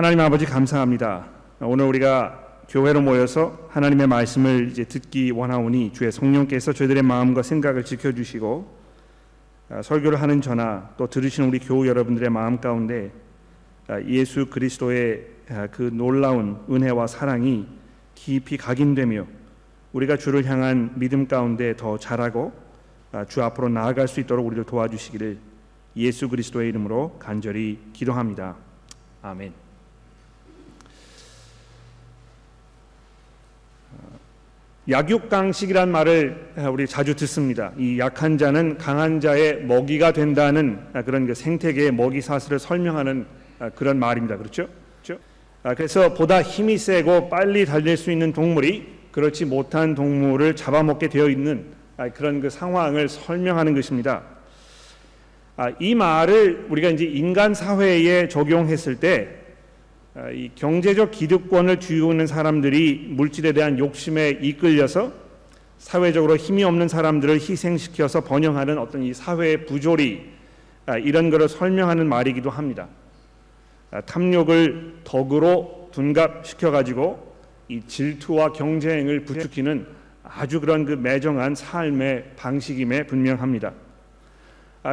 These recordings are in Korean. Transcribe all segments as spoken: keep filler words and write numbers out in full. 하나님 아버지 감사합니다. 오늘 우리가 교회로 모여서 하나님의 말씀을 이제 듣기 원하오니 주의 성령께서 저희들의 마음과 생각을 지켜주시고 설교를 하는 저나 또 들으시는 우리 교우 여러분들의 마음 가운데 예수 그리스도의 그 놀라운 은혜와 사랑이 깊이 각인되며 우리가 주를 향한 믿음 가운데 더 자라고 주 앞으로 나아갈 수 있도록 우리를 도와주시기를 예수 그리스도의 이름으로 간절히 기도합니다. 아멘. 약육강식이란 말을 우리 자주 듣습니다. 이 약한 자는 강한 자의 먹이가 된다는 그런 그 생태계의 먹이 사슬을 설명하는 그런 말입니다. 그렇죠? 그렇죠? 그래서 보다 힘이 세고 빨리 달릴 수 있는 동물이 그렇지 못한 동물을 잡아먹게 되어 있는 그런 그 상황을 설명하는 것입니다. 이 말을 우리가 이제 인간 사회에 적용했을 때 이 경제적 기득권을 쥐우는 사람들이 물질에 대한 욕심에 이끌려서 사회적으로 힘이 없는 사람들을 희생시켜서 번영하는 어떤 이 사회의 부조리, 이런 것을 설명하는 말이기도 합니다. 탐욕을 덕으로 둔갑시켜 가지고 이 질투와 경쟁을 부추기는 아주 그런 그 매정한 삶의 방식임에 분명합니다.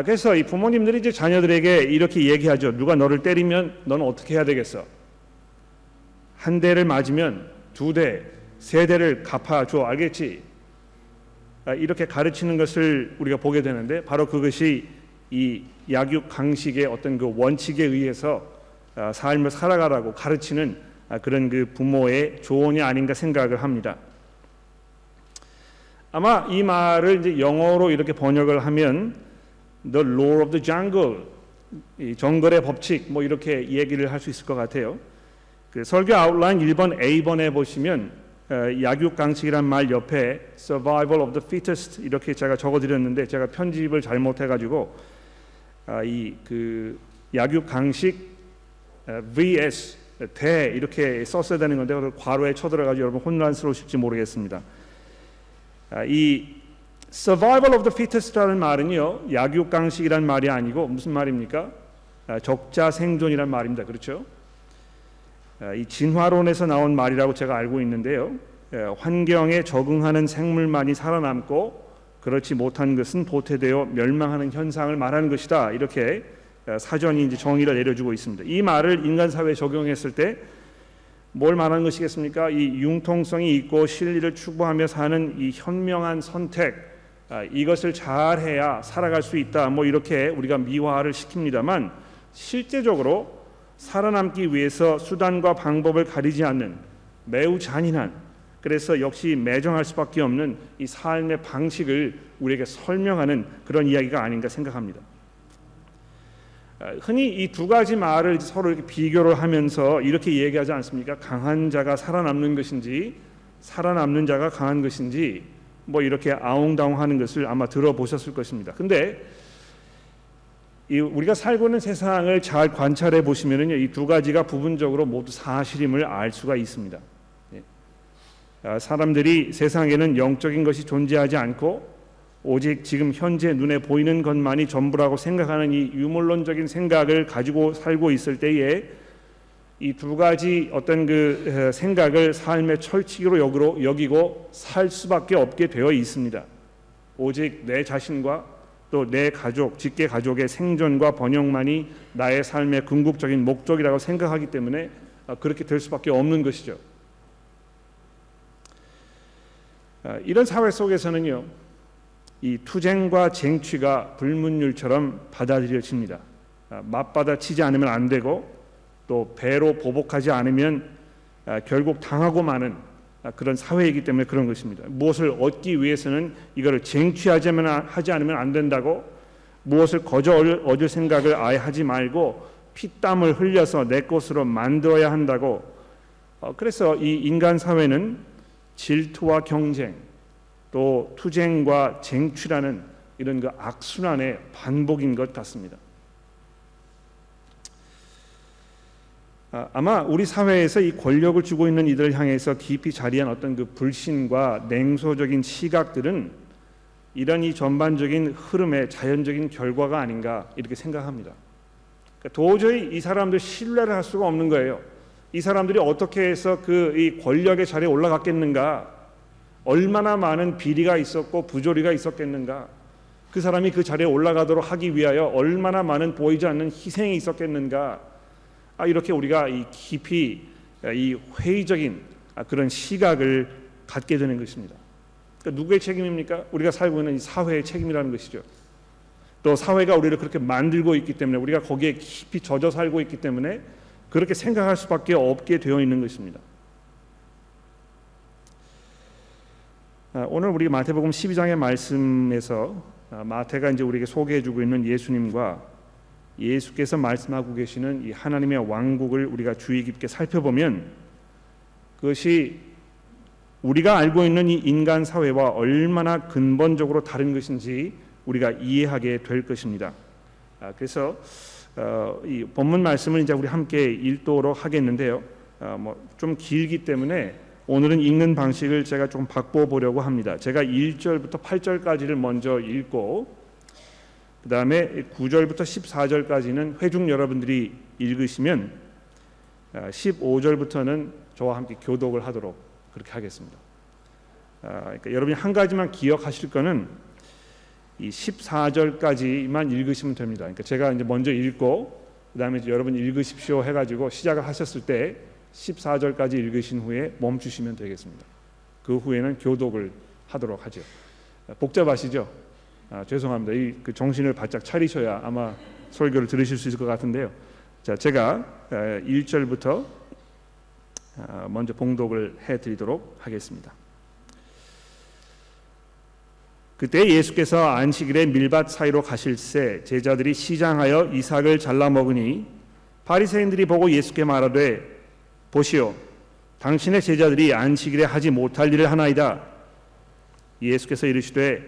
그래서 이 부모님들이 이제 자녀들에게 이렇게 얘기하죠. 누가 너를 때리면 너는 어떻게 해야 되겠어? 한 대를 맞으면 두 대, 세 대를 갚아줘, 알겠지? 이렇게 가르치는 것을 우리가 보게 되는데 바로 그것이 이 약육강식의 어떤 그 원칙에 의해서 삶을 살아가라고 가르치는 그런 그 부모의 조언이 아닌가 생각을 합니다. 아마 이 말을 이제 영어로 이렇게 번역을 하면 The Law of the Jungle, 이 정글의 법칙, 뭐 이렇게 얘기를 할 수 있을 것 같아요. 그 설교 아웃라인 일 번 에이 번에 보시면 약육강식이란 말 옆에 Survival of the Fittest 이렇게 제가 적어드렸는데 제가 편집을 잘못해가지고 이 그 약육강식 vs 대 이렇게 썼어야 되는 건데 그걸 괄호에 쳐들어가지고 여러분 혼란스러우실지 모르겠습니다. 이 Survival of the Fittest라는 말은요 약육강식이란 말이 아니고 무슨 말입니까? 적자생존이란 말입니다. 그렇죠? 이 진화론에서 나온 말이라고 제가 알고 있는데요. 환경에 적응하는 생물만이 살아남고 그렇지 못한 것은 도태되어 멸망하는 현상을 말하는 것이다. 이렇게 사전이 이제 정의를 내려주고 있습니다. 이 말을 인간 사회에 적용했을 때 뭘 말하는 것이겠습니까? 이 융통성이 있고 실리를 추구하며 사는 이 현명한 선택, 이것을 잘해야 살아갈 수 있다. 뭐 이렇게 우리가 미화를 시킵니다만 실제적으로 살아남기 위해서 수단과 방법을 가리지 않는 매우 잔인한, 그래서 역시 매정할 수밖에 없는 이 삶의 방식을 우리에게 설명하는 그런 이야기가 아닌가 생각합니다. 흔히 이 두 가지 말을 서로 이렇게 비교를 하면서 이렇게 얘기하지 않습니까? 강한 자가 살아남는 것인지 살아남는 자가 강한 것인지 뭐 이렇게 아웅다웅하는 것을 아마 들어보셨을 것입니다. 근데 이 우리가 살고 있는 세상을 잘 관찰해 보시면은요, 이 두 가지가 부분적으로 모두 사실임을 알 수가 있습니다. 사람들이 세상에는 영적인 것이 존재하지 않고 오직 지금 현재 눈에 보이는 것만이 전부라고 생각하는 이 유물론적인 생각을 가지고 살고 있을 때에 이 두 가지 어떤 그 생각을 삶의 철칙으로 여기고 살 수밖에 없게 되어 있습니다. 오직 내 자신과 또 내 가족, 직계 가족의 생존과 번영만이 나의 삶의 궁극적인 목적이라고 생각하기 때문에 그렇게 될 수밖에 없는 것이죠. 이런 사회 속에서는요, 이 투쟁과 쟁취가 불문율처럼 받아들여집니다. 맞받아치지 않으면 안 되고 또 배로 보복하지 않으면 결국 당하고 마는 그런 사회이기 때문에 그런 것입니다. 무엇을 얻기 위해서는 이거를 쟁취하지 않으면 안 된다고, 무엇을 거저 얻을 생각을 아예 하지 말고 피땀을 흘려서 내 것으로 만들어야 한다고. 그래서 이 인간 사회는 질투와 경쟁, 또 투쟁과 쟁취라는 이런 그 악순환의 반복인 것 같습니다. 아마 우리 사회에서 이 권력을 쥐고 있는 이들을 향해서 깊이 자리한 어떤 그 불신과 냉소적인 시각들은 이런 이 전반적인 흐름의 자연적인 결과가 아닌가 이렇게 생각합니다. 도저히 이 사람들 신뢰를 할 수가 없는 거예요. 이 사람들이 어떻게 해서 그 이 권력의 자리에 올라갔겠는가? 얼마나 많은 비리가 있었고 부조리가 있었겠는가? 그 사람이 그 자리에 올라가도록 하기 위하여 얼마나 많은 보이지 않는 희생이 있었겠는가? 아, 이렇게 우리가 이 깊이 이 회의적인 그런 시각을 갖게 되는 것입니다. 그러니까 누구의 책임입니까? 우리가 살고 있는 이 사회의 책임이라는 것이죠. 또 사회가 우리를 그렇게 만들고 있기 때문에, 우리가 거기에 깊이 젖어 살고 있기 때문에 그렇게 생각할 수밖에 없게 되어 있는 것입니다. 오늘 우리 마태복음 십이 장의 말씀에서 마태가 이제 우리에게 소개해주고 있는 예수님과 예수께서 말씀하고 계시는 이 하나님의 왕국을 우리가 주의 깊게 살펴보면, 그것이 우리가 알고 있는 이 인간 사회와 얼마나 근본적으로 다른 것인지 우리가 이해하게 될 것입니다. 그래서 이 본문 말씀을 이제 우리 함께 읽도록 하겠는데요. 뭐 좀 길기 때문에 오늘은 읽는 방식을 제가 조금 바꿔보려고 합니다. 제가 일 절부터 팔 절까지를 먼저 읽고, 그 다음에 구 절부터 십사 절까지는 회중 여러분들이 읽으시면 십오 절부터는 저와 함께 교독을 하도록 그렇게 하겠습니다. 그러니까 여러분이 한 가지만 기억하실 거는 이 십사 절까지만 읽으시면 됩니다. 그러니까 제가 이제 먼저 읽고 그 다음에 여러분 읽으십시오 해가지고 시작을 하셨을 때 십사 절까지 읽으신 후에 멈추시면 되겠습니다. 그 후에는 교독을 하도록 하죠. 복잡하시죠? 아, 죄송합니다. 이 그 정신을 바짝 차리셔야 아마 설교를 들으실 수 있을 것 같은데요. 자, 제가 일 절부터 먼저 봉독을 해드리도록 하겠습니다. 그때 예수께서 안식일에 밀밭 사이로 가실새 제자들이 시장하여 이삭을 잘라 먹으니 바리새인들이 보고 예수께 말하되, 보시오, 당신의 제자들이 안식일에 하지 못할 일을 하나이다. 예수께서 이르시되,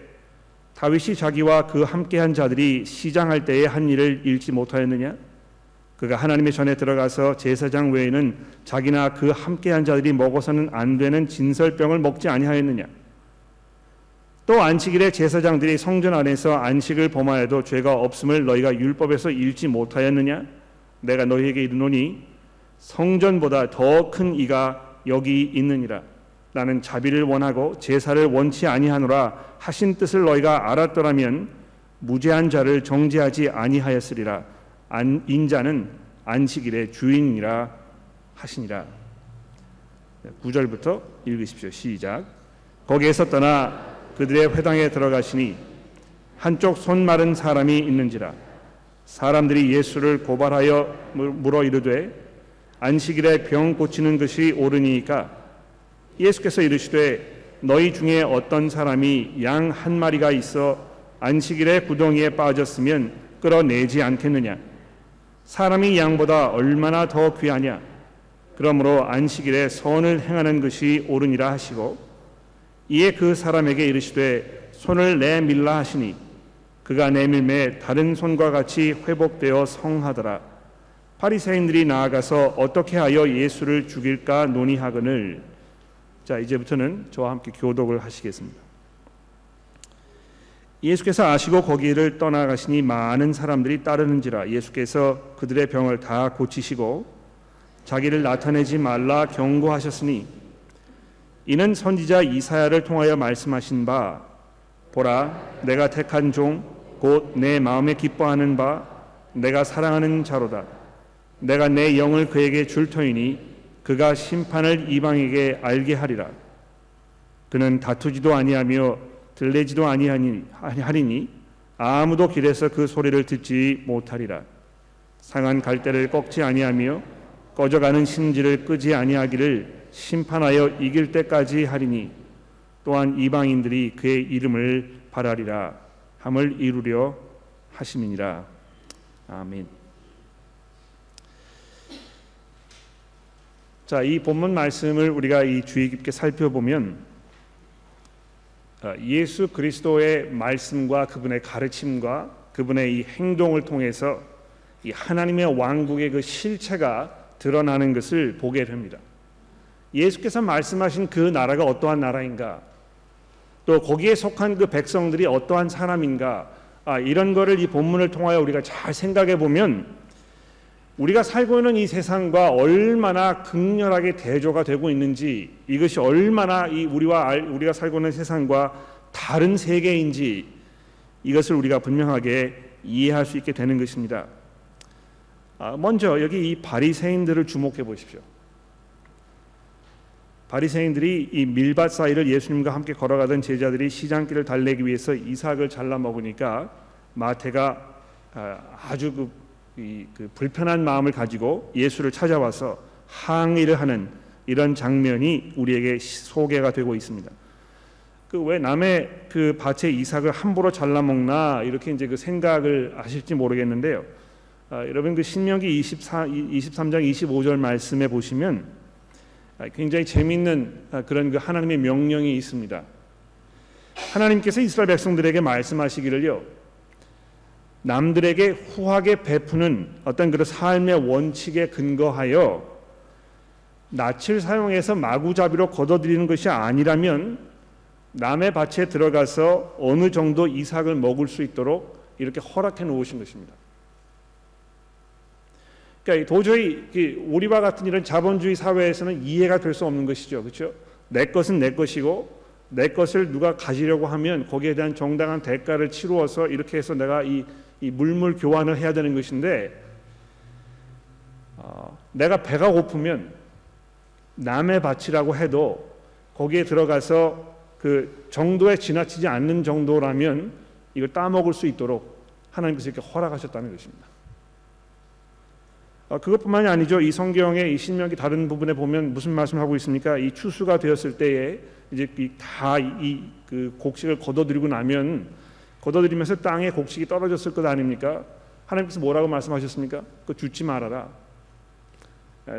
다윗이 자기와 그 함께한 자들이 시장할 때에 한 일을 잃지 못하였느냐? 그가 하나님의 전에 들어가서 제사장 외에는 자기나 그 함께한 자들이 먹어서는 안 되는 진설병을 먹지 아니하였느냐? 또 안식일에 제사장들이 성전 안에서 안식을 범하여도 죄가 없음을 너희가 율법에서 읽지 못하였느냐? 내가 너희에게 이르노니 성전보다 더 큰 이가 여기 있느니라. 나는 자비를 원하고 제사를 원치 아니하노라 하신 뜻을 너희가 알았더라면 무죄한 자를 정죄하지 아니하였으리라. 안, 인자는 안식일의 주인이라 하시니라. 구 절부터 읽으십시오. 시작. 거기에서 떠나 그들의 회당에 들어가시니 한쪽 손 마른 사람이 있는지라. 사람들이 예수를 고발하여 물어 이르되, 안식일에 병 고치는 것이 옳으니까? 예수께서 이르시되, 너희 중에 어떤 사람이 양 한 마리가 있어 안식일에 구덩이에 빠졌으면 끌어내지 않겠느냐? 사람이 양보다 얼마나 더 귀하냐? 그러므로 안식일에 선을 행하는 것이 옳으니라 하시고, 이에 그 사람에게 이르시되, 손을 내밀라 하시니 그가 내밀매 다른 손과 같이 회복되어 성하더라. 바리새인들이 나아가서 어떻게 하여 예수를 죽일까 논의하거늘. 자, 이제부터는 저와 함께 교독을 하시겠습니다. 예수께서 아시고 거기를 떠나가시니 많은 사람들이 따르는지라. 예수께서 그들의 병을 다 고치시고 자기를 나타내지 말라 경고하셨으니, 이는 선지자 이사야를 통하여 말씀하신 바, 보라, 내가 택한 종 곧 내 마음에 기뻐하는 바 내가 사랑하는 자로다. 내가 내 영을 그에게 줄 터이니 그가 심판을 이방에게 알게 하리라. 그는 다투지도 아니하며 들레지도 아니하리니 아무도 길에서 그 소리를 듣지 못하리라. 상한 갈대를 꺾지 아니하며 꺼져가는 심지를 끄지 아니하기를 심판하여 이길 때까지 하리니, 또한 이방인들이 그의 이름을 바라리라 함을 이루려 하심이니라. 아멘. 자, 이 본문 말씀을 우리가 이 주의 깊게 살펴보면 예수 그리스도의 말씀과 그분의 가르침과 그분의 이 행동을 통해서 이 하나님의 왕국의 그 실체가 드러나는 것을 보게 됩니다. 예수께서 말씀하신 그 나라가 어떠한 나라인가, 또 거기에 속한 그 백성들이 어떠한 사람인가, 아, 이런 거를 이 본문을 통하여 우리가 잘 생각해 보면 우리가 살고 있는 이 세상과 얼마나 극렬하게 대조가 되고 있는지, 이것이 얼마나 이 우리와 우리가 살고 있는 세상과 다른 세계인지, 이것을 우리가 분명하게 이해할 수 있게 되는 것입니다. 먼저 여기 이 바리새인들을 주목해 보십시오. 바리새인들이 이 밀밭 사이를 예수님과 함께 걸어가던 제자들이 시장길을 달래기 위해서 이삭을 잘라 먹으니까 마태가 아주 그, 이, 그 불편한 마음을 가지고 예수를 찾아와서 항의를 하는 이런 장면이 우리에게 소개가 되고 있습니다. 그 왜 남의 그 밭에 이삭을 함부로 잘라 먹나, 이렇게 이제 그 생각을 하실지 모르겠는데요. 아, 여러분 그 신명기 이십삼 장 이십오 절 말씀에 보시면 굉장히 재미있는 그런 그 하나님의 명령이 있습니다. 하나님께서 이스라엘 백성들에게 말씀하시기를요, 남들에게 후하게 베푸는 어떤 그런 삶의 원칙에 근거하여 낯을 사용해서 마구잡이로 거둬들이는 것이 아니라면 남의 밭에 들어가서 어느 정도 이삭을 먹을 수 있도록 이렇게 허락해 놓으신 것입니다. 그러니까 도저히 우리와 같은 이런 자본주의 사회에서는 이해가 될 수 없는 것이죠. 그렇죠? 내 것은 내 것이고 내 것을 누가 가지려고 하면 거기에 대한 정당한 대가를 치루어서 이렇게 해서 내가 이, 이 물물 교환을 해야 되는 것인데, 어, 내가 배가 고프면 남의 밭이라고 해도 거기에 들어가서 그 정도에 지나치지 않는 정도라면 이걸 따먹을 수 있도록 하나님께서 이렇게 허락하셨다는 것입니다. 그것뿐만이 아니죠. 이 성경의 이 신명기 다른 부분에 보면 무슨 말씀을 하고 있습니까? 이 추수가 되었을 때에 이제 다 이 그 곡식을 거둬들이고 나면, 거둬들이면서 땅에 곡식이 떨어졌을 것 아닙니까? 하나님께서 뭐라고 말씀하셨습니까? 그거 줍지 말아라.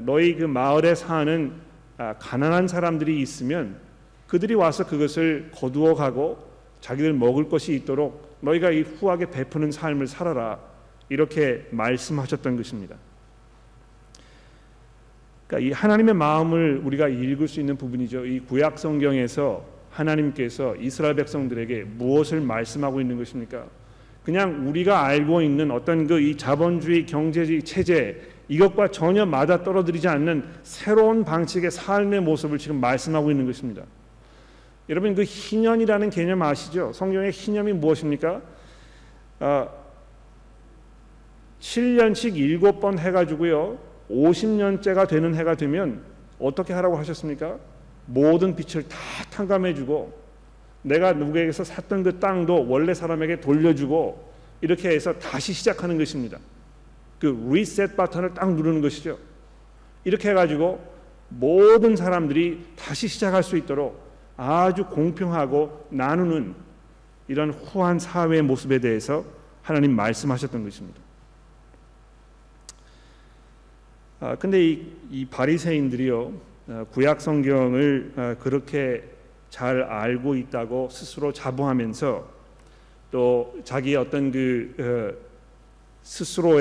너희 그 마을에 사는 가난한 사람들이 있으면 그들이 와서 그것을 거두어 가고 자기들 먹을 것이 있도록 너희가 이 후하게 베푸는 삶을 살아라, 이렇게 말씀하셨던 것입니다. 그러니까 이 하나님의 마음을 우리가 읽을 수 있는 부분이죠. 이 구약 성경에서 하나님께서 이스라엘 백성들에게 무엇을 말씀하고 있는 것입니까? 그냥 우리가 알고 있는 어떤 그 이 자본주의 경제주의 체제, 이것과 전혀 맞아떨어지지 않는 새로운 방식의 삶의 모습을 지금 말씀하고 있는 것입니다. 여러분 그 희년이라는 개념 아시죠? 성경의 희년이 무엇입니까? 아, 칠 년씩 일곱 번 해가지고요, 오십 년째가 되는 해가 되면 어떻게 하라고 하셨습니까? 모든 빚을 다 탕감해주고 내가 누구에게서 샀던 그 땅도 원래 사람에게 돌려주고, 이렇게 해서 다시 시작하는 것입니다. 그 리셋 버튼을 딱 누르는 것이죠. 이렇게 해가지고 모든 사람들이 다시 시작할 수 있도록 아주 공평하고 나누는 이런 후한 사회의 모습에 대해서 하나님 말씀하셨던 것입니다. 아, 근데 이, 이 바리새인들이요, 아, 구약 성경을 아, 그렇게 잘 알고 있다고 스스로 자부하면서 또 자기의 어떤 그 어,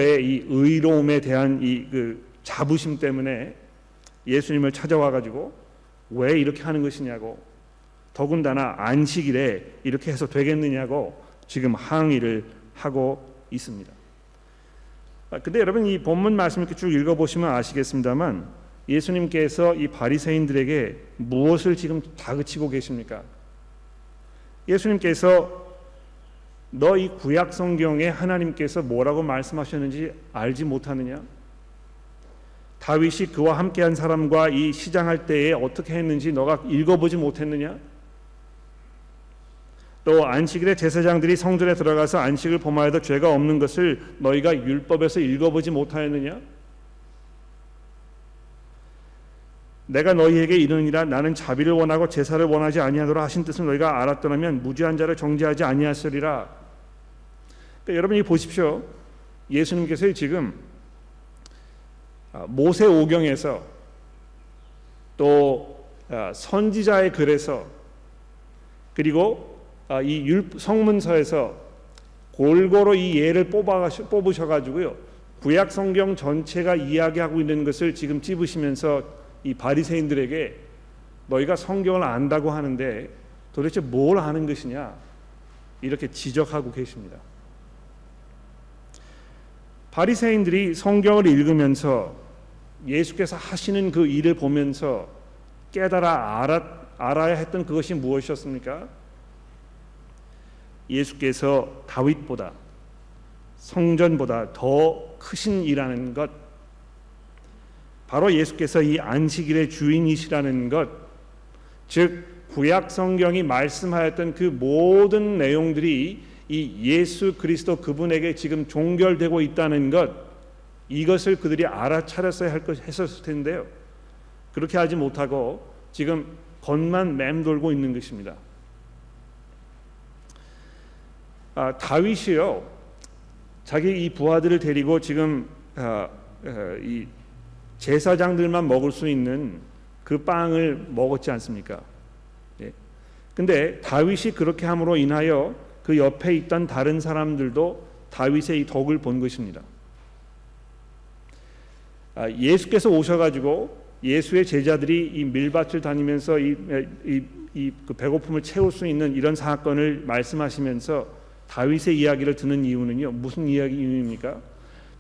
스스로의 이 의로움에 대한 이 그 자부심 때문에 예수님을 찾아와 가지고 왜 이렇게 하는 것이냐고, 더군다나 안식일에 이렇게 해서 되겠느냐고 지금 항의를 하고 있습니다. 근데 여러분 이 본문 말씀 이렇게 쭉 읽어보시면 아시겠습니다만, 예수님께서 이 바리새인들에게 무엇을 지금 다그치고 계십니까? 예수님께서 너 이 구약 성경에 하나님께서 뭐라고 말씀하셨는지 알지 못하느냐? 다윗이 그와 함께한 사람과 이 시장할 때에 어떻게 했는지 너가 읽어보지 못했느냐? 또 안식일에 제사장들이 성전에 들어가서 안식을 범하여도 죄가 없는 것을 너희가 율법에서 읽어보지 못하였느냐? 내가 너희에게 이르니라, 나는 자비를 원하고 제사를 원하지 아니하노라 하신 뜻을 너희가 알았더라면 무죄한 자를 정죄하지 아니하였으리라. 그러니까 여러분이 보십시오. 예수님께서 지금 모세오경에서 또 선지자의 글에서 그리고 이 성문서에서 골고루 이 예를 뽑아, 뽑으셔가지고요, 구약 성경 전체가 이야기하고 있는 것을 지금 찝으시면서 이 바리새인들에게 너희가 성경을 안다고 하는데 도대체 뭘 아는 것이냐, 이렇게 지적하고 계십니다. 바리새인들이 성경을 읽으면서 예수께서 하시는 그 일을 보면서 깨달아 알아, 알아야 했던 그것이 무엇이었습니까? 예수께서 다윗보다, 성전보다 더 크신 이라는 것, 바로 예수께서 이 안식일의 주인이시라는 것, 즉 구약 성경이 말씀하였던 그 모든 내용들이 이 예수 그리스도 그분에게 지금 종결되고 있다는 것, 이것을 그들이 알아차렸어야 할 것 했었을 텐데요. 그렇게 하지 못하고 지금 겉만 맴돌고 있는 것입니다. 아, 다윗이요, 자기 이 부하들을 데리고 지금 아, 아, 이 제사장들만 먹을 수 있는 그 빵을 먹었지 않습니까? 예. 근데 다윗이 그렇게 함으로 인하여 그 옆에 있던 다른 사람들도 다윗의 이 덕을 본 것입니다. 아, 예수께서 오셔가지고 예수의 제자들이 이 밀밭을 다니면서 이, 이, 이 그 배고픔을 채울 수 있는 이런 사건을 말씀하시면서 다윗의 이야기를 듣는 이유는요, 무슨 이야기입니까?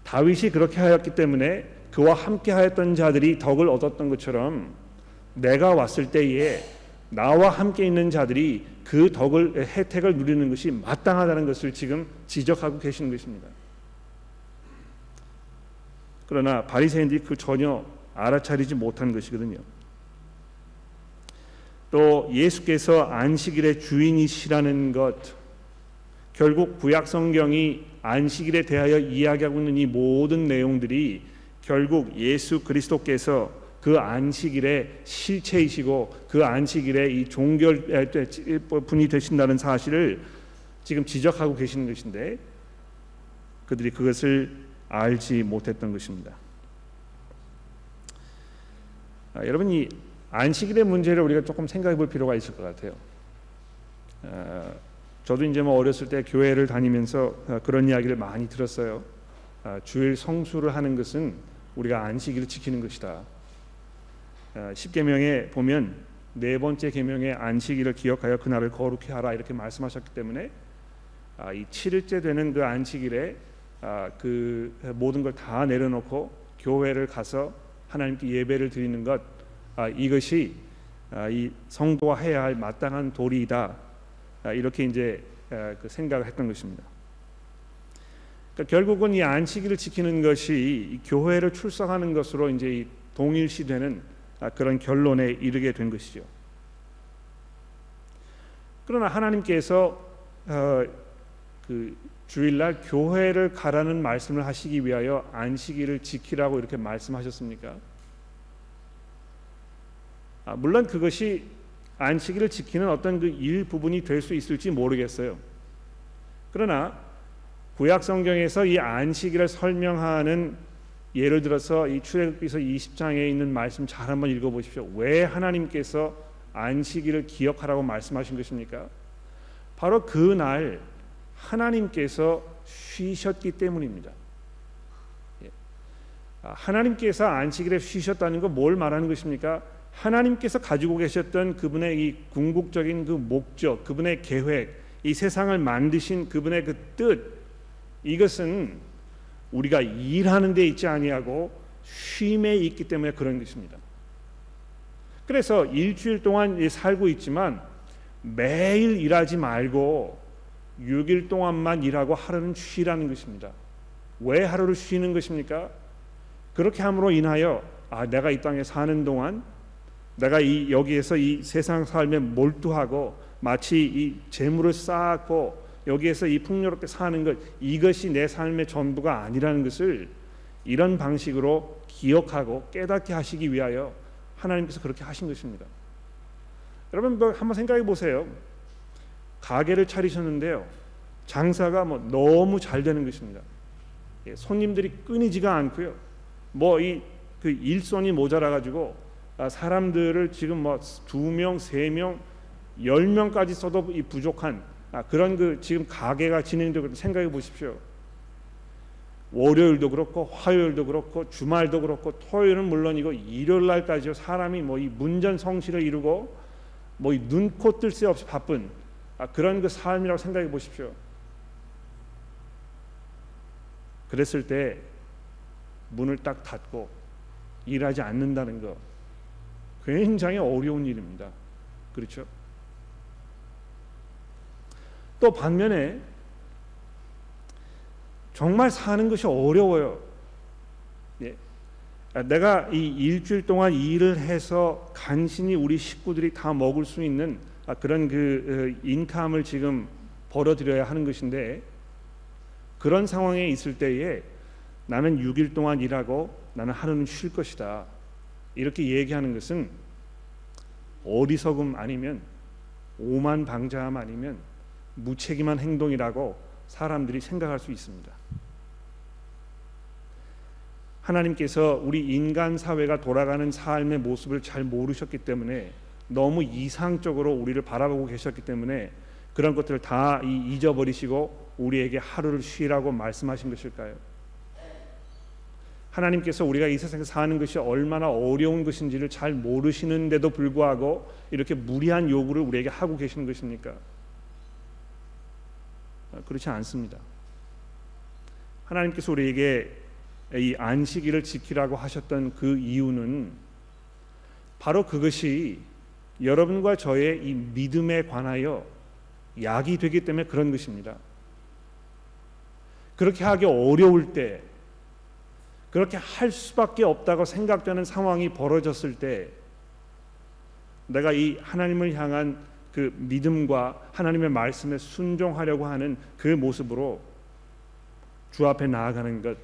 다윗이 그렇게 하였기 때문에 그와 함께 하였던 자들이 덕을 얻었던 것처럼 내가 왔을 때에 나와 함께 있는 자들이 그 덕을, 혜택을 누리는 것이 마땅하다는 것을 지금 지적하고 계시는 것입니다. 그러나 바리새인들이 그 전혀 알아차리지 못한 것이거든요. 또 예수께서 안식일의 주인이시라는 것, 결국 구약 성경이 안식일에 대하여 이야기하고 있는 이 모든 내용들이 결국 예수 그리스도께서 그 안식일의 실체이시고 그 안식일의 이 종결 분이 되신다는 사실을 지금 지적하고 계시는 것인데 그들이 그것을 알지 못했던 것입니다. 아, 여러분, 이 안식일의 문제를 우리가 조금 생각해 볼 필요가 있을 것 같아요. 아, 저도 이제 뭐 어렸을 때 교회를 다니면서 그런 이야기를 많이 들었어요. 아, 주일 성수를 하는 것은 우리가 안식일을 지키는 것이다. 십계명에 보면 네 번째 계명의 안식일을 기억하여 그날을 거룩히 하라 이렇게 말씀하셨기 때문에 이 칠 일째 되는 그 안식일에 그 모든 걸 다 내려놓고 교회를 가서 하나님께 예배를 드리는 것, 이것이 이 성도가 해야 할 마땅한 도리이다, 이렇게 이제 생각을 했던 것입니다. 그러니까 결국은 이 안식일을 지키는 것이 교회를 출석하는 것으로 이제 동일시되는 그런 결론에 이르게 된 것이죠. 그러나 하나님께서 어, 그 주일날 교회를 가라는 말씀을 하시기 위하여 안식일을 지키라고 이렇게 말씀하셨습니까? 아, 물론 그것이 안식일을 지키는 어떤 그 일부분이 될 수 있을지 모르겠어요. 그러나 구약 성경에서 이 안식일을 설명하는, 예를 들어서 이 출애굽기서 이십 장에 있는 말씀 잘 한번 읽어보십시오. 왜 하나님께서 안식일을 기억하라고 말씀하신 것입니까? 바로 그날 하나님께서 쉬셨기 때문입니다. 하나님께서 안식일에 쉬셨다는 건 뭘 말하는 것입니까? 하나님께서 가지고 계셨던 그분의 이 궁극적인 그 목적, 그분의 계획, 이 세상을 만드신 그분의 그 뜻, 이것은 우리가 일하는 데 있지 아니하고 쉼에 있기 때문에 그런 것입니다. 그래서 일주일 동안 살고 있지만 매일 일하지 말고 육 일 동안만 일하고 하루는 쉬라는 것입니다. 왜 하루를 쉬는 것입니까? 그렇게 함으로 인하여 아, 내가 이 땅에 사는 동안 내가 이 여기에서 이 세상 삶에 몰두하고 마치 이 재물을 쌓고 여기에서 이 풍요롭게 사는 것, 이것이 내 삶의 전부가 아니라는 것을 이런 방식으로 기억하고 깨닫게 하시기 위하여 하나님께서 그렇게 하신 것입니다. 여러분, 뭐 한번 생각해 보세요. 가게를 차리셨는데요, 장사가 뭐 너무 잘 되는 것입니다. 예, 손님들이 끊이지가 않고요, 뭐 이 그 일손이 모자라 가지고 아, 사람들을 지금 뭐 두 명, 세 명, 열 명까지 써도 이 부족한. 아, 그런 그 지금 가게가 진행되고 생각해 보십시오. 월요일도 그렇고 화요일도 그렇고 주말도 그렇고 토요일은 물론이고 일요일 날까지요, 사람이 뭐 이 문전성시를 이루고 뭐 이 눈 코 뜰 새 없이 바쁜 아, 그런 그 삶이라고 생각해 보십시오. 그랬을 때 문을 딱 닫고 일하지 않는다는 거 굉장히 어려운 일입니다. 그렇죠? 또 반면에 정말 사는 것이 어려워요. 예. 내가 이 일주일 동안 일을 해서 간신히 우리 식구들이 다 먹을 수 있는 그런 그 인컴을 지금 벌어들여야 하는 것인데, 그런 상황에 있을 때에 나는 육 일 동안 일하고 나는 하루는 쉴 것이다, 이렇게 얘기하는 것은 어리석음 아니면 오만방자함 아니면 무책임한 행동이라고 사람들이 생각할 수 있습니다. 하나님께서 우리 인간 사회가 돌아가는 삶의 모습을 잘 모르셨기 때문에, 너무 이상적으로 우리를 바라보고 계셨기 때문에 그런 것들을 다 잊어버리시고 우리에게 하루를 쉬라고 말씀하신 것일까요? 하나님께서 우리가 이 세상에 사는 것이 얼마나 어려운 것인지를 잘 모르시는데도 불구하고 이렇게 무리한 요구를 우리에게 하고 계시는 것입니까? 그렇지 않습니다. 하나님께서 우리에게 이 안식일을 지키라고 하셨던 그 이유는 바로 그것이 여러분과 저의 이 믿음에 관하여 약이 되기 때문에 그런 것입니다. 그렇게 하기 어려울 때, 그렇게 할 수밖에 없다고 생각되는 상황이 벌어졌을 때, 내가 이 하나님을 향한 그 믿음과 하나님의 말씀에 순종하려고 하는 그 모습으로 주 앞에 나아가는 것,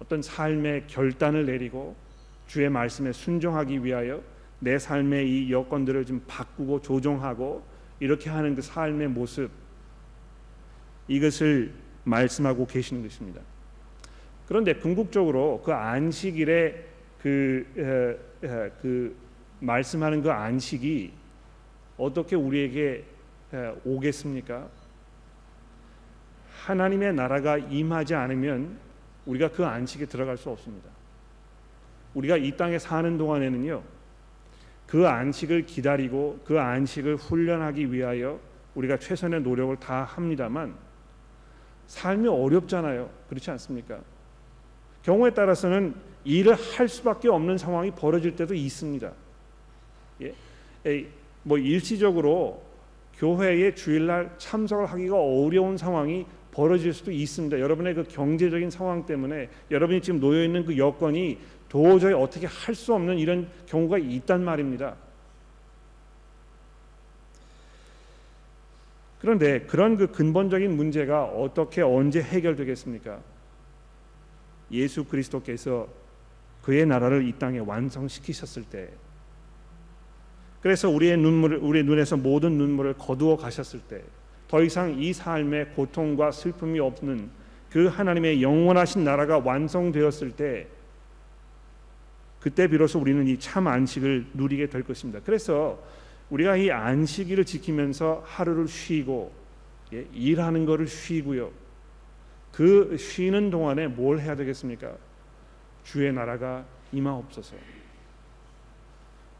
어떤 삶의 결단을 내리고 주의 말씀에 순종하기 위하여 내 삶의 이 여건들을 좀 바꾸고 조정하고 이렇게 하는 그 삶의 모습, 이것을 말씀하고 계시는 것입니다. 그런데 궁극적으로 그 안식일에 그, 에, 에, 그 말씀하는 그 안식이 어떻게 우리에게 에, 오겠습니까? 하나님의 나라가 임하지 않으면 우리가 그 안식에 들어갈 수 없습니다. 우리가 이 땅에 사는 동안에는요, 그 안식을 기다리고 그 안식을 훈련하기 위하여 우리가 최선의 노력을 다 합니다만 삶이 어렵잖아요. 그렇지 않습니까? 경우에 따라서는 일을 할 수밖에 없는 상황이 벌어질 때도 있습니다. 예? 에이, 뭐 일시적으로 교회에 주일날 참석을 하기가 어려운 상황이 벌어질 수도 있습니다. 여러분의 그 경제적인 상황 때문에 여러분이 지금 놓여있는 그 여건이 도저히 어떻게 할 수 없는 이런 경우가 있단 말입니다. 그런데 그런 그 근본적인 문제가 어떻게 언제 해결되겠습니까? 예수 그리스도께서 그의 나라를 이 땅에 완성시키셨을 때, 그래서 우리의 눈물을, 우리의 눈에서 모든 눈물을 거두어 가셨을 때, 더 이상 이 삶의 고통과 슬픔이 없는 그 하나님의 영원하신 나라가 완성되었을 때, 그때 비로소 우리는 이 참 안식을 누리게 될 것입니다. 그래서 우리가 이 안식일을 지키면서 하루를 쉬고, 예, 일하는 것을 쉬고요, 그 쉬는 동안에 뭘 해야 되겠습니까? 주의 나라가 임하옵소서.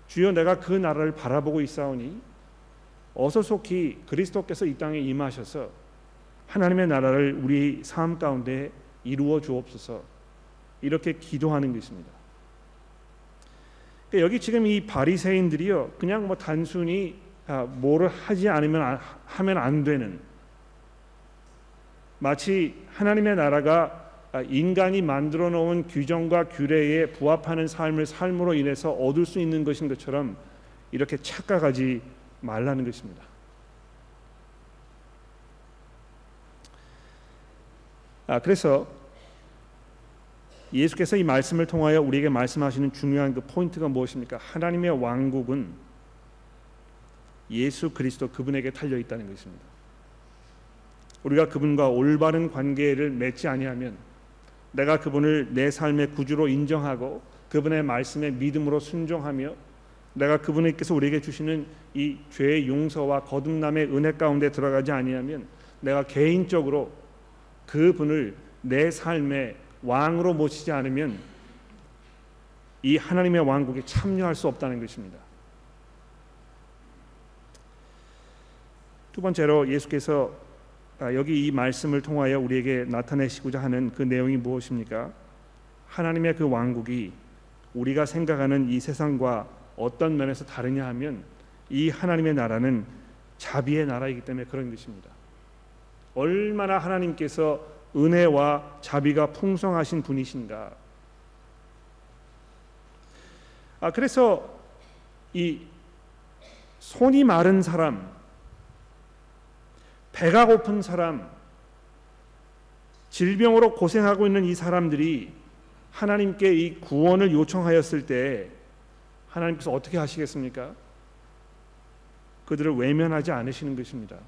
주여, 내가 그 나라를 바라보고 있사오니 어서 속히 그리스도께서 이 땅에 임하셔서 하나님의 나라를 우리 삶 가운데 이루어 주옵소서, 이렇게 기도하는 것입니다. 여기 지금 이 바리새인들이요, 그냥 뭐 단순히 뭐를 하지 않으면 하면 안 되는, 마치 하나님의 나라가 인간이 만들어 놓은 규정과 규례에 부합하는 삶을 삶으로 인해서 얻을 수 있는 것인 것처럼 이렇게 착각하지 말라는 것입니다. 아, 그래서 예수께서 이 말씀을 통하여 우리에게 말씀하시는 중요한 그 포인트가 무엇입니까? 하나님의 왕국은 예수 그리스도 그분에게 달려 있다는 것입니다. 우리가 그분과 올바른 관계를 맺지 아니하면, 내가 그분을 내 삶의 구주로 인정하고 그분의 말씀에 믿음으로 순종하며 내가 그분께서 우리에게 주시는 이 죄의 용서와 거듭남의 은혜 가운데 들어가지 아니하면, 내가 개인적으로 그분을 내 삶의 왕으로 모시지 않으면 이 하나님의 왕국에 참여할 수 없다는 것입니다. 두 번째로 예수께서 여기 이 말씀을 통하여 우리에게 나타내시고자 하는 그 내용이 무엇입니까? 하나님의 그 왕국이 우리가 생각하는 이 세상과 어떤 면에서 다르냐 하면 이 하나님의 나라는 자비의 나라이기 때문에 그런 것입니다. 얼마나 하나님께서 은혜와 자비가 풍성하신 분이신가. 아 그래서 이 손이 마른 사람, 배가 고픈 사람, 질병으로 고생하고 있는 이 사람들이 하나님께 이 구원을 요청하였을 때 하나님께서 어떻게 하시겠습니까? 그들을 외면하지 않으시는 것입니다.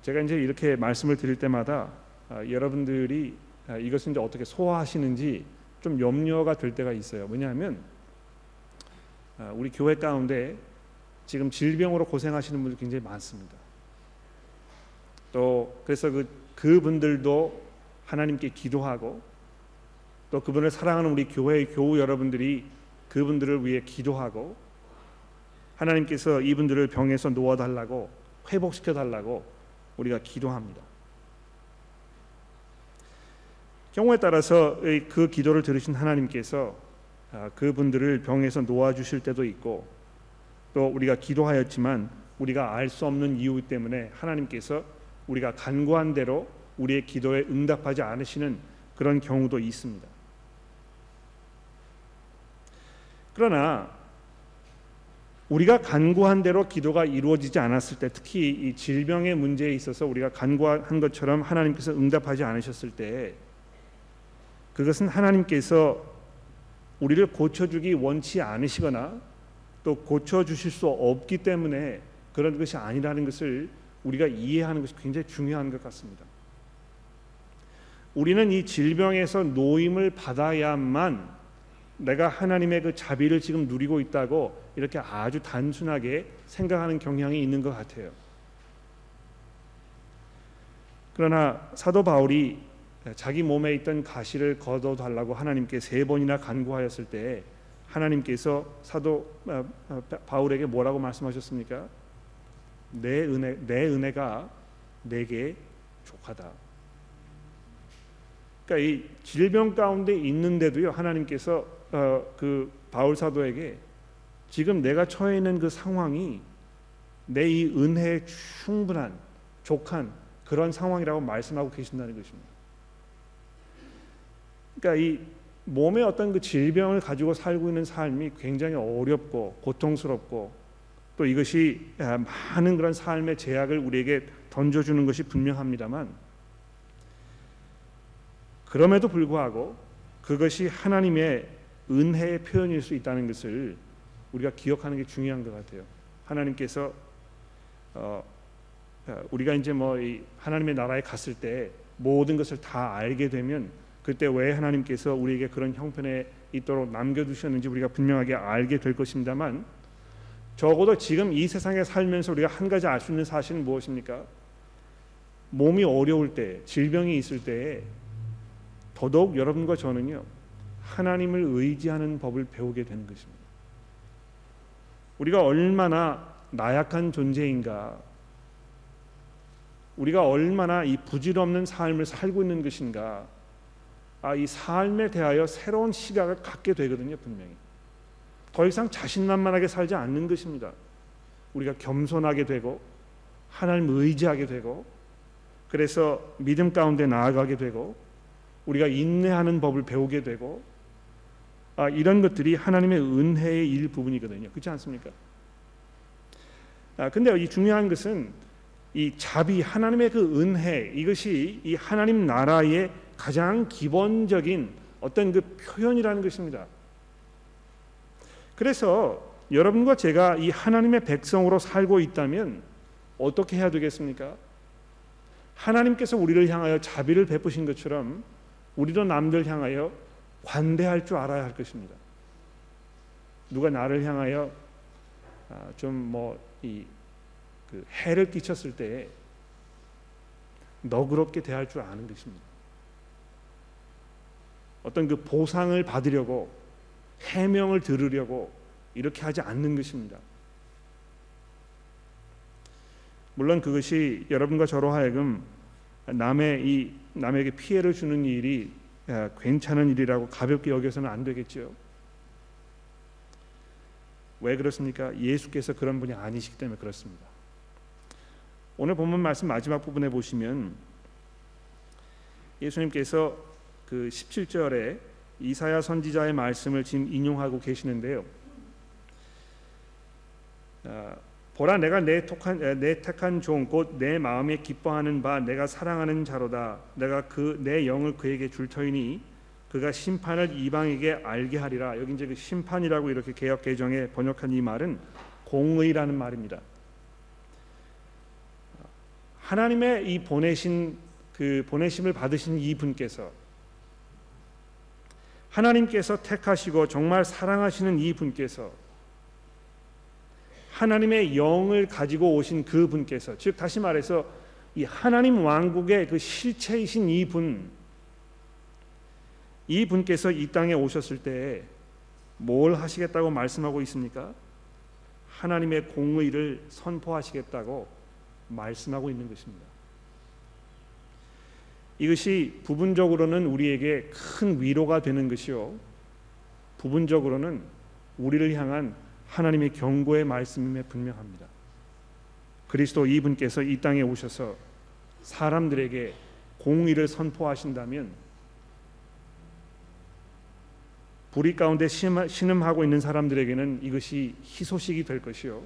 제가 이제 이렇게 말씀을 드릴 때마다 여러분들이 이것을 이제 어떻게 소화하시는지 좀 염려가 될 때가 있어요. 왜냐하면 우리 교회 가운데 지금 질병으로 고생하시는 분들 굉장히 많습니다. 또 그래서 그, 그분들도 하나님께 기도하고 또 그분을 사랑하는 우리 교회의 교우 여러분들이 그분들을 위해 기도하고 하나님께서 이분들을 병에서 놓아달라고 회복시켜달라고 우리가 기도합니다. 경우에 따라서 그 기도를 들으신 하나님께서 그분들을 병에서 놓아주실 때도 있고 또 우리가 기도하였지만 우리가 알 수 없는 이유 때문에 하나님께서 우리가 간구한 대로 우리의 기도에 응답하지 않으시는 그런 경우도 있습니다. 그러나 우리가 간구한 대로 기도가 이루어지지 않았을 때, 특히 이 질병의 문제에 있어서 우리가 간구한 것처럼 하나님께서 응답하지 않으셨을 때, 그것은 하나님께서 우리를 고쳐주기 원치 않으시거나 또 고쳐주실 수 없기 때문에 그런 것이 아니라는 것을 우리가 이해하는 것이 굉장히 중요한 것 같습니다. 우리는 이 질병에서 노임을 받아야만 내가 하나님의 그 자비를 지금 누리고 있다고 이렇게 아주 단순하게 생각하는 경향이 있는 것 같아요. 그러나 사도 바울이 자기 몸에 있던 가시를 걷어달라고 하나님께 세 번이나 간구하였을 때 하나님께서 사도 바울에게 뭐라고 말씀하셨습니까? 내 은혜, 내 은혜가 내게 족하다. 그러니까 이 질병 가운데 있는데도요 하나님께서 어, 그 바울 사도에게 지금 내가 처해 있는 그 상황이 내 이 은혜에 충분한 족한 그런 상황이라고 말씀하고 계신다는 것입니다. 그러니까 이 몸의 어떤 그 질병을 가지고 살고 있는 삶이 굉장히 어렵고 고통스럽고 또 이것이 많은 그런 삶의 제약을 우리에게 던져주는 것이 분명합니다만 그럼에도 불구하고 그것이 하나님의 은혜의 표현일 수 있다는 것을 우리가 기억하는 게 중요한 것 같아요. 하나님께서 어, 우리가 이제 뭐 이 하나님의 나라에 갔을 때 모든 것을 다 알게 되면 그때 왜 하나님께서 우리에게 그런 형편에 있도록 남겨두셨는지 우리가 분명하게 알게 될 것입니다만 적어도 지금 이 세상에 살면서 우리가 한 가지 알 수 있는 사실은 무엇입니까? 몸이 어려울 때, 질병이 있을 때에 더더욱 여러분과 저는요 하나님을 의지하는 법을 배우게 되는 것입니다. 우리가 얼마나 나약한 존재인가, 우리가 얼마나 이 부질없는 삶을 살고 있는 것인가, 아, 이 삶에 대하여 새로운 시각을 갖게 되거든요. 분명히 더 이상 자신만만하게 살지 않는 것입니다. 우리가 겸손하게 되고 하나님을 의지하게 되고 그래서 믿음 가운데 나아가게 되고 우리가 인내하는 법을 배우게 되고 아, 이런 것들이 하나님의 은혜의 일부분이거든요. 그렇지 않습니까? 아, 근데 이 중요한 것은 이 자비, 하나님의 그 은혜, 이것이 이 하나님 나라의 가장 기본적인 어떤 그 표현이라는 것입니다. 그래서 여러분과 제가 이 하나님의 백성으로 살고 있다면 어떻게 해야 되겠습니까? 하나님께서 우리를 향하여 자비를 베푸신 것처럼 우리도 남들 향하여 관대할 줄 알아야 할 것입니다. 누가 나를 향하여 좀 뭐 이 그 해를 끼쳤을 때 너그럽게 대할 줄 아는 것입니다. 어떤 그 보상을 받으려고 해명을 들으려고 이렇게 하지 않는 것입니다. 물론 그것이 여러분과 저로 하여금 남의 이 남에게 피해를 주는 일이 괜찮은 일이라고 가볍게 여겨서는 안 되겠죠. 왜 그렇습니까? 예수께서 그런 분이 아니시기 때문에 그렇습니다. 오늘 본문 말씀 마지막 부분에 보시면 예수님께서 그 십칠 절에 이사야 선지자의 말씀을 지금 인용하고 계시는데요. 아, 보라, 내가 내, 톡한, 내 택한 종 곧 내 마음에 기뻐하는 바 내가 사랑하는 자로다. 내가 그 내 영을 그에게 줄 터이니 그가 심판을 이방에게 알게 하리라. 여기 이제 그 심판이라고 이렇게 개역 개정에 번역한 이 말은 공의라는 말입니다. 하나님의 이 보내신 그 보내심을 받으신 이 분께서, 하나님께서 택하시고 정말 사랑하시는 이 분께서, 하나님의 영을 가지고 오신 그 분께서, 즉 다시 말해서 이 하나님 왕국의 그 실체이신 이 분, 이 분께서 이 땅에 오셨을 때 뭘 하시겠다고 말씀하고 있습니까? 하나님의 공의를 선포하시겠다고 말씀하고 있는 것입니다. 이것이 부분적으로는 우리에게 큰 위로가 되는 것이요, 부분적으로는 우리를 향한 하나님의 경고의 말씀임에 분명합니다. 그리스도 이분께서 이 땅에 오셔서 사람들에게 공의를 선포하신다면, 불의 가운데 신음하고 있는 사람들에게는 이것이 희소식이 될 것이요,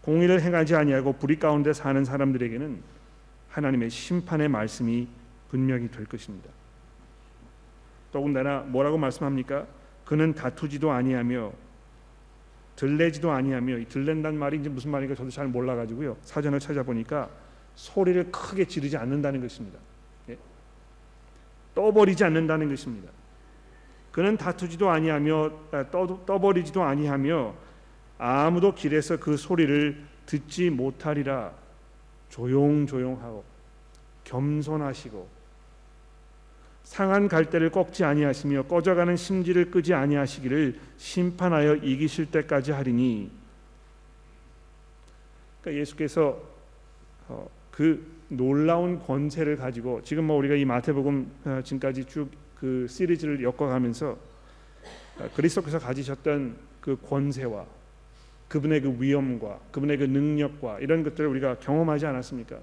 공의를 행하지 아니하고 불의 가운데 사는 사람들에게는 하나님의 심판의 말씀이 분명히 될 것입니다. 더군다나 뭐라고 말씀합니까? 그는 다투지도 아니하며 들레지도 아니하며, 이 들렌다는 말이 이제 무슨 말인가 저도 잘 몰라가지고요, 사전을 찾아보니까 소리를 크게 지르지 않는다는 것입니다. 예? 떠버리지 않는다는 것입니다. 그는 다투지도 아니하며 떠, 떠버리지도 아니하며 아무도 길에서 그 소리를 듣지 못하리라. 조용조용하고 겸손하시고 상한 갈대를 꺾지 아니하시며 꺼져가는 심지를 끄지 아니하시기를 심판하여 이기실 때까지 하리니. 그러니까 예수께서 그 놀라운 권세를 가지고, 지금 뭐 우리가 이 마태복음 지금까지 쭉 그 시리즈를 엮어가면서 그리스도께서 가지셨던 그 권세와 그분의 그 위엄과 그분의 그 능력과 이런 것들을 우리가 경험하지 않았습니까?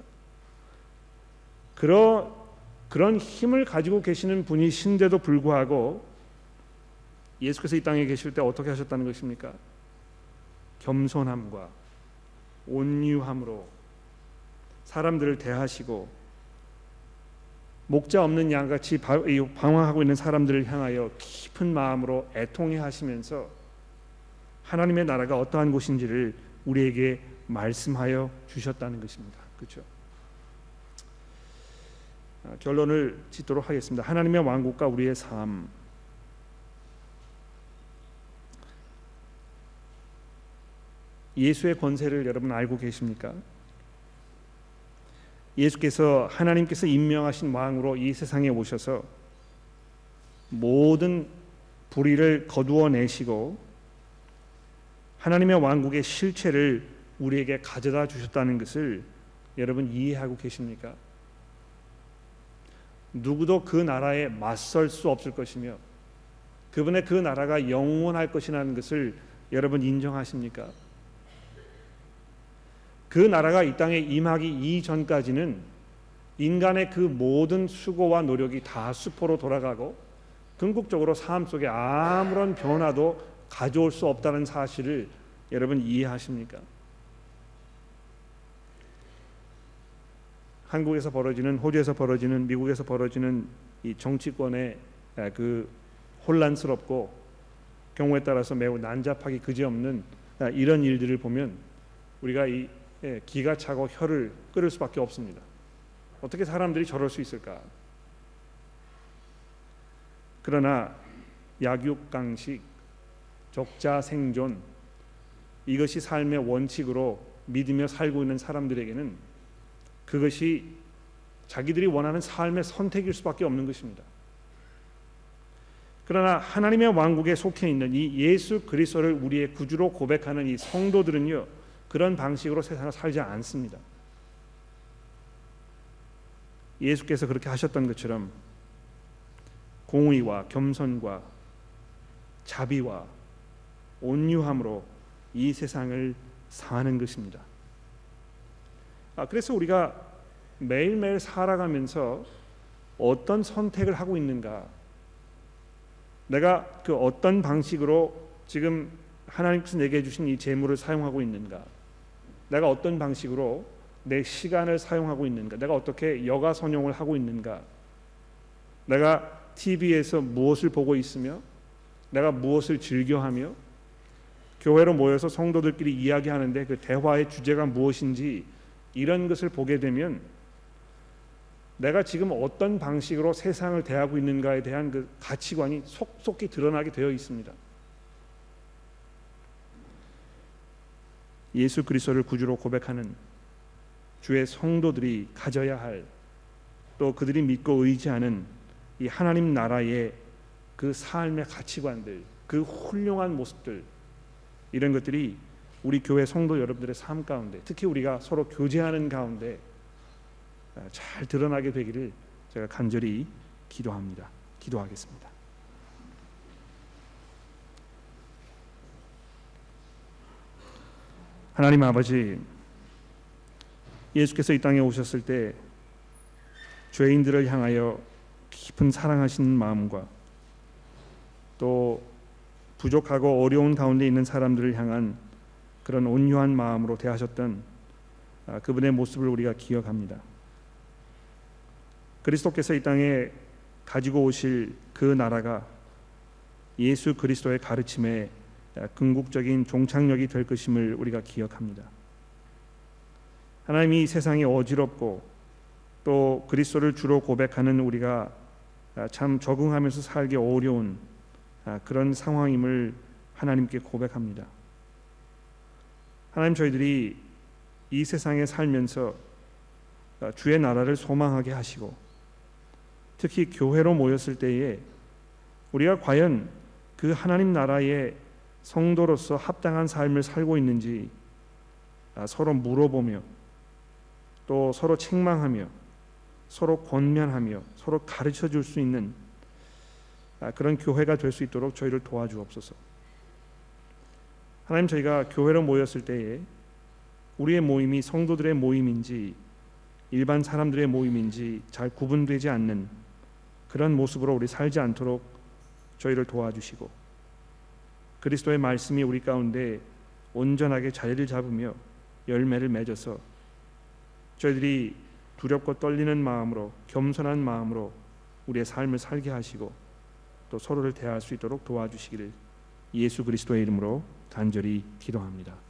그러, 그런 힘을 가지고 계시는 분이신데도 불구하고 예수께서 이 땅에 계실 때 어떻게 하셨다는 것입니까? 겸손함과 온유함으로 사람들을 대하시고, 목자 없는 양같이 방황하고 있는 사람들을 향하여 깊은 마음으로 애통해 하시면서 하나님의 나라가 어떠한 곳인지를 우리에게 말씀하여 주셨다는 것입니다. 그렇죠? 아, 결론을 짓도록 하겠습니다. 하나님의 왕국과 우리의 삶. 예수의 권세를 여러분 알고 계십니까? 예수께서, 하나님께서 임명하신 왕으로 이 세상에 오셔서 모든 불의를 거두어내시고 하나님의 왕국의 실체를 우리에게 가져다 주셨다는 것을 여러분 이해하고 계십니까? 누구도 그 나라에 맞설 수 없을 것이며 그분의 그 나라가 영원할 것이라는 것을 여러분 인정하십니까? 그 나라가 이 땅에 임하기 이전까지는 인간의 그 모든 수고와 노력이 다 수포로 돌아가고 궁극적으로 삶 속에 아무런 변화도 가져올 수 없다는 사실을 여러분 이해하십니까? 한국에서 벌어지는, 호주에서 벌어지는, 미국에서 벌어지는 이 정치권의 그 혼란스럽고 경우에 따라서 매우 난잡하기 그지없는 이런 일들을 보면 우리가 이 기가 차고 혀를 끓일 수밖에 없습니다. 어떻게 사람들이 저럴 수 있을까? 그러나 약육강식, 적자 생존, 이것이 삶의 원칙으로 믿으며 살고 있는 사람들에게는 그것이 자기들이 원하는 삶의 선택일 수밖에 없는 것입니다. 그러나 하나님의 왕국에 속해 있는 이 예수 그리스도를 우리의 구주로 고백하는 이 성도들은요, 그런 방식으로 세상을 살지 않습니다. 예수께서 그렇게 하셨던 것처럼 공의와 겸손과 자비와 온유함으로 이 세상을 사는 것입니다. 아, 그래서 우리가 매일매일 살아가면서 어떤 선택을 하고 있는가, 내가 그 어떤 방식으로 지금 하나님께서 내게 주신 이 재물을 사용하고 있는가, 내가 어떤 방식으로 내 시간을 사용하고 있는가, 내가 어떻게 여가선용을 하고 있는가, 내가 티비에서 무엇을 보고 있으며 내가 무엇을 즐겨하며, 교회로 모여서 성도들끼리 이야기하는데 그 대화의 주제가 무엇인지, 이런 것을 보게 되면 내가 지금 어떤 방식으로 세상을 대하고 있는가에 대한 그 가치관이 속속히 드러나게 되어 있습니다. 예수 그리스도를 구주로 고백하는 주의 성도들이 가져야 할, 또 그들이 믿고 의지하는 이 하나님 나라의 그 삶의 가치관들, 그 훌륭한 모습들, 이런 것들이 우리 교회 성도 여러분들의 삶 가운데, 특히 우리가 서로 교제하는 가운데 잘 드러나게 되기를 제가 간절히 기도합니다. 기도하겠습니다. 하나님 아버지, 예수께서 이 땅에 오셨을 때 죄인들을 향하여 깊은 사랑하시는 마음과, 또 부족하고 어려운 가운데 있는 사람들을 향한 그런 온유한 마음으로 대하셨던 그분의 모습을 우리가 기억합니다. 그리스도께서 이 땅에 가지고 오실 그 나라가 예수 그리스도의 가르침에 궁극적인 종착역이 될 것임을 우리가 기억합니다. 하나님이 이 세상이 어지럽고 또 그리스도를 주로 고백하는 우리가 참 적응하면서 살기 어려운 그런 상황임을 하나님께 고백합니다. 하나님, 저희들이 이 세상에 살면서 주의 나라를 소망하게 하시고, 특히 교회로 모였을 때에 우리가 과연 그 하나님 나라의 성도로서 합당한 삶을 살고 있는지 서로 물어보며, 또 서로 책망하며, 서로 권면하며, 서로 가르쳐 줄 수 있는 그런 교회가 될 수 있도록 저희를 도와주옵소서. 하나님, 저희가 교회로 모였을 때에 우리의 모임이 성도들의 모임인지 일반 사람들의 모임인지 잘 구분되지 않는 그런 모습으로 우리 살지 않도록 저희를 도와주시고, 그리스도의 말씀이 우리 가운데 온전하게 자리를 잡으며 열매를 맺어서 저희들이 두렵고 떨리는 마음으로, 겸손한 마음으로 우리의 삶을 살게 하시고, 또 서로를 대할 수 있도록 도와주시기를 예수 그리스도의 이름으로 간절히 기도합니다.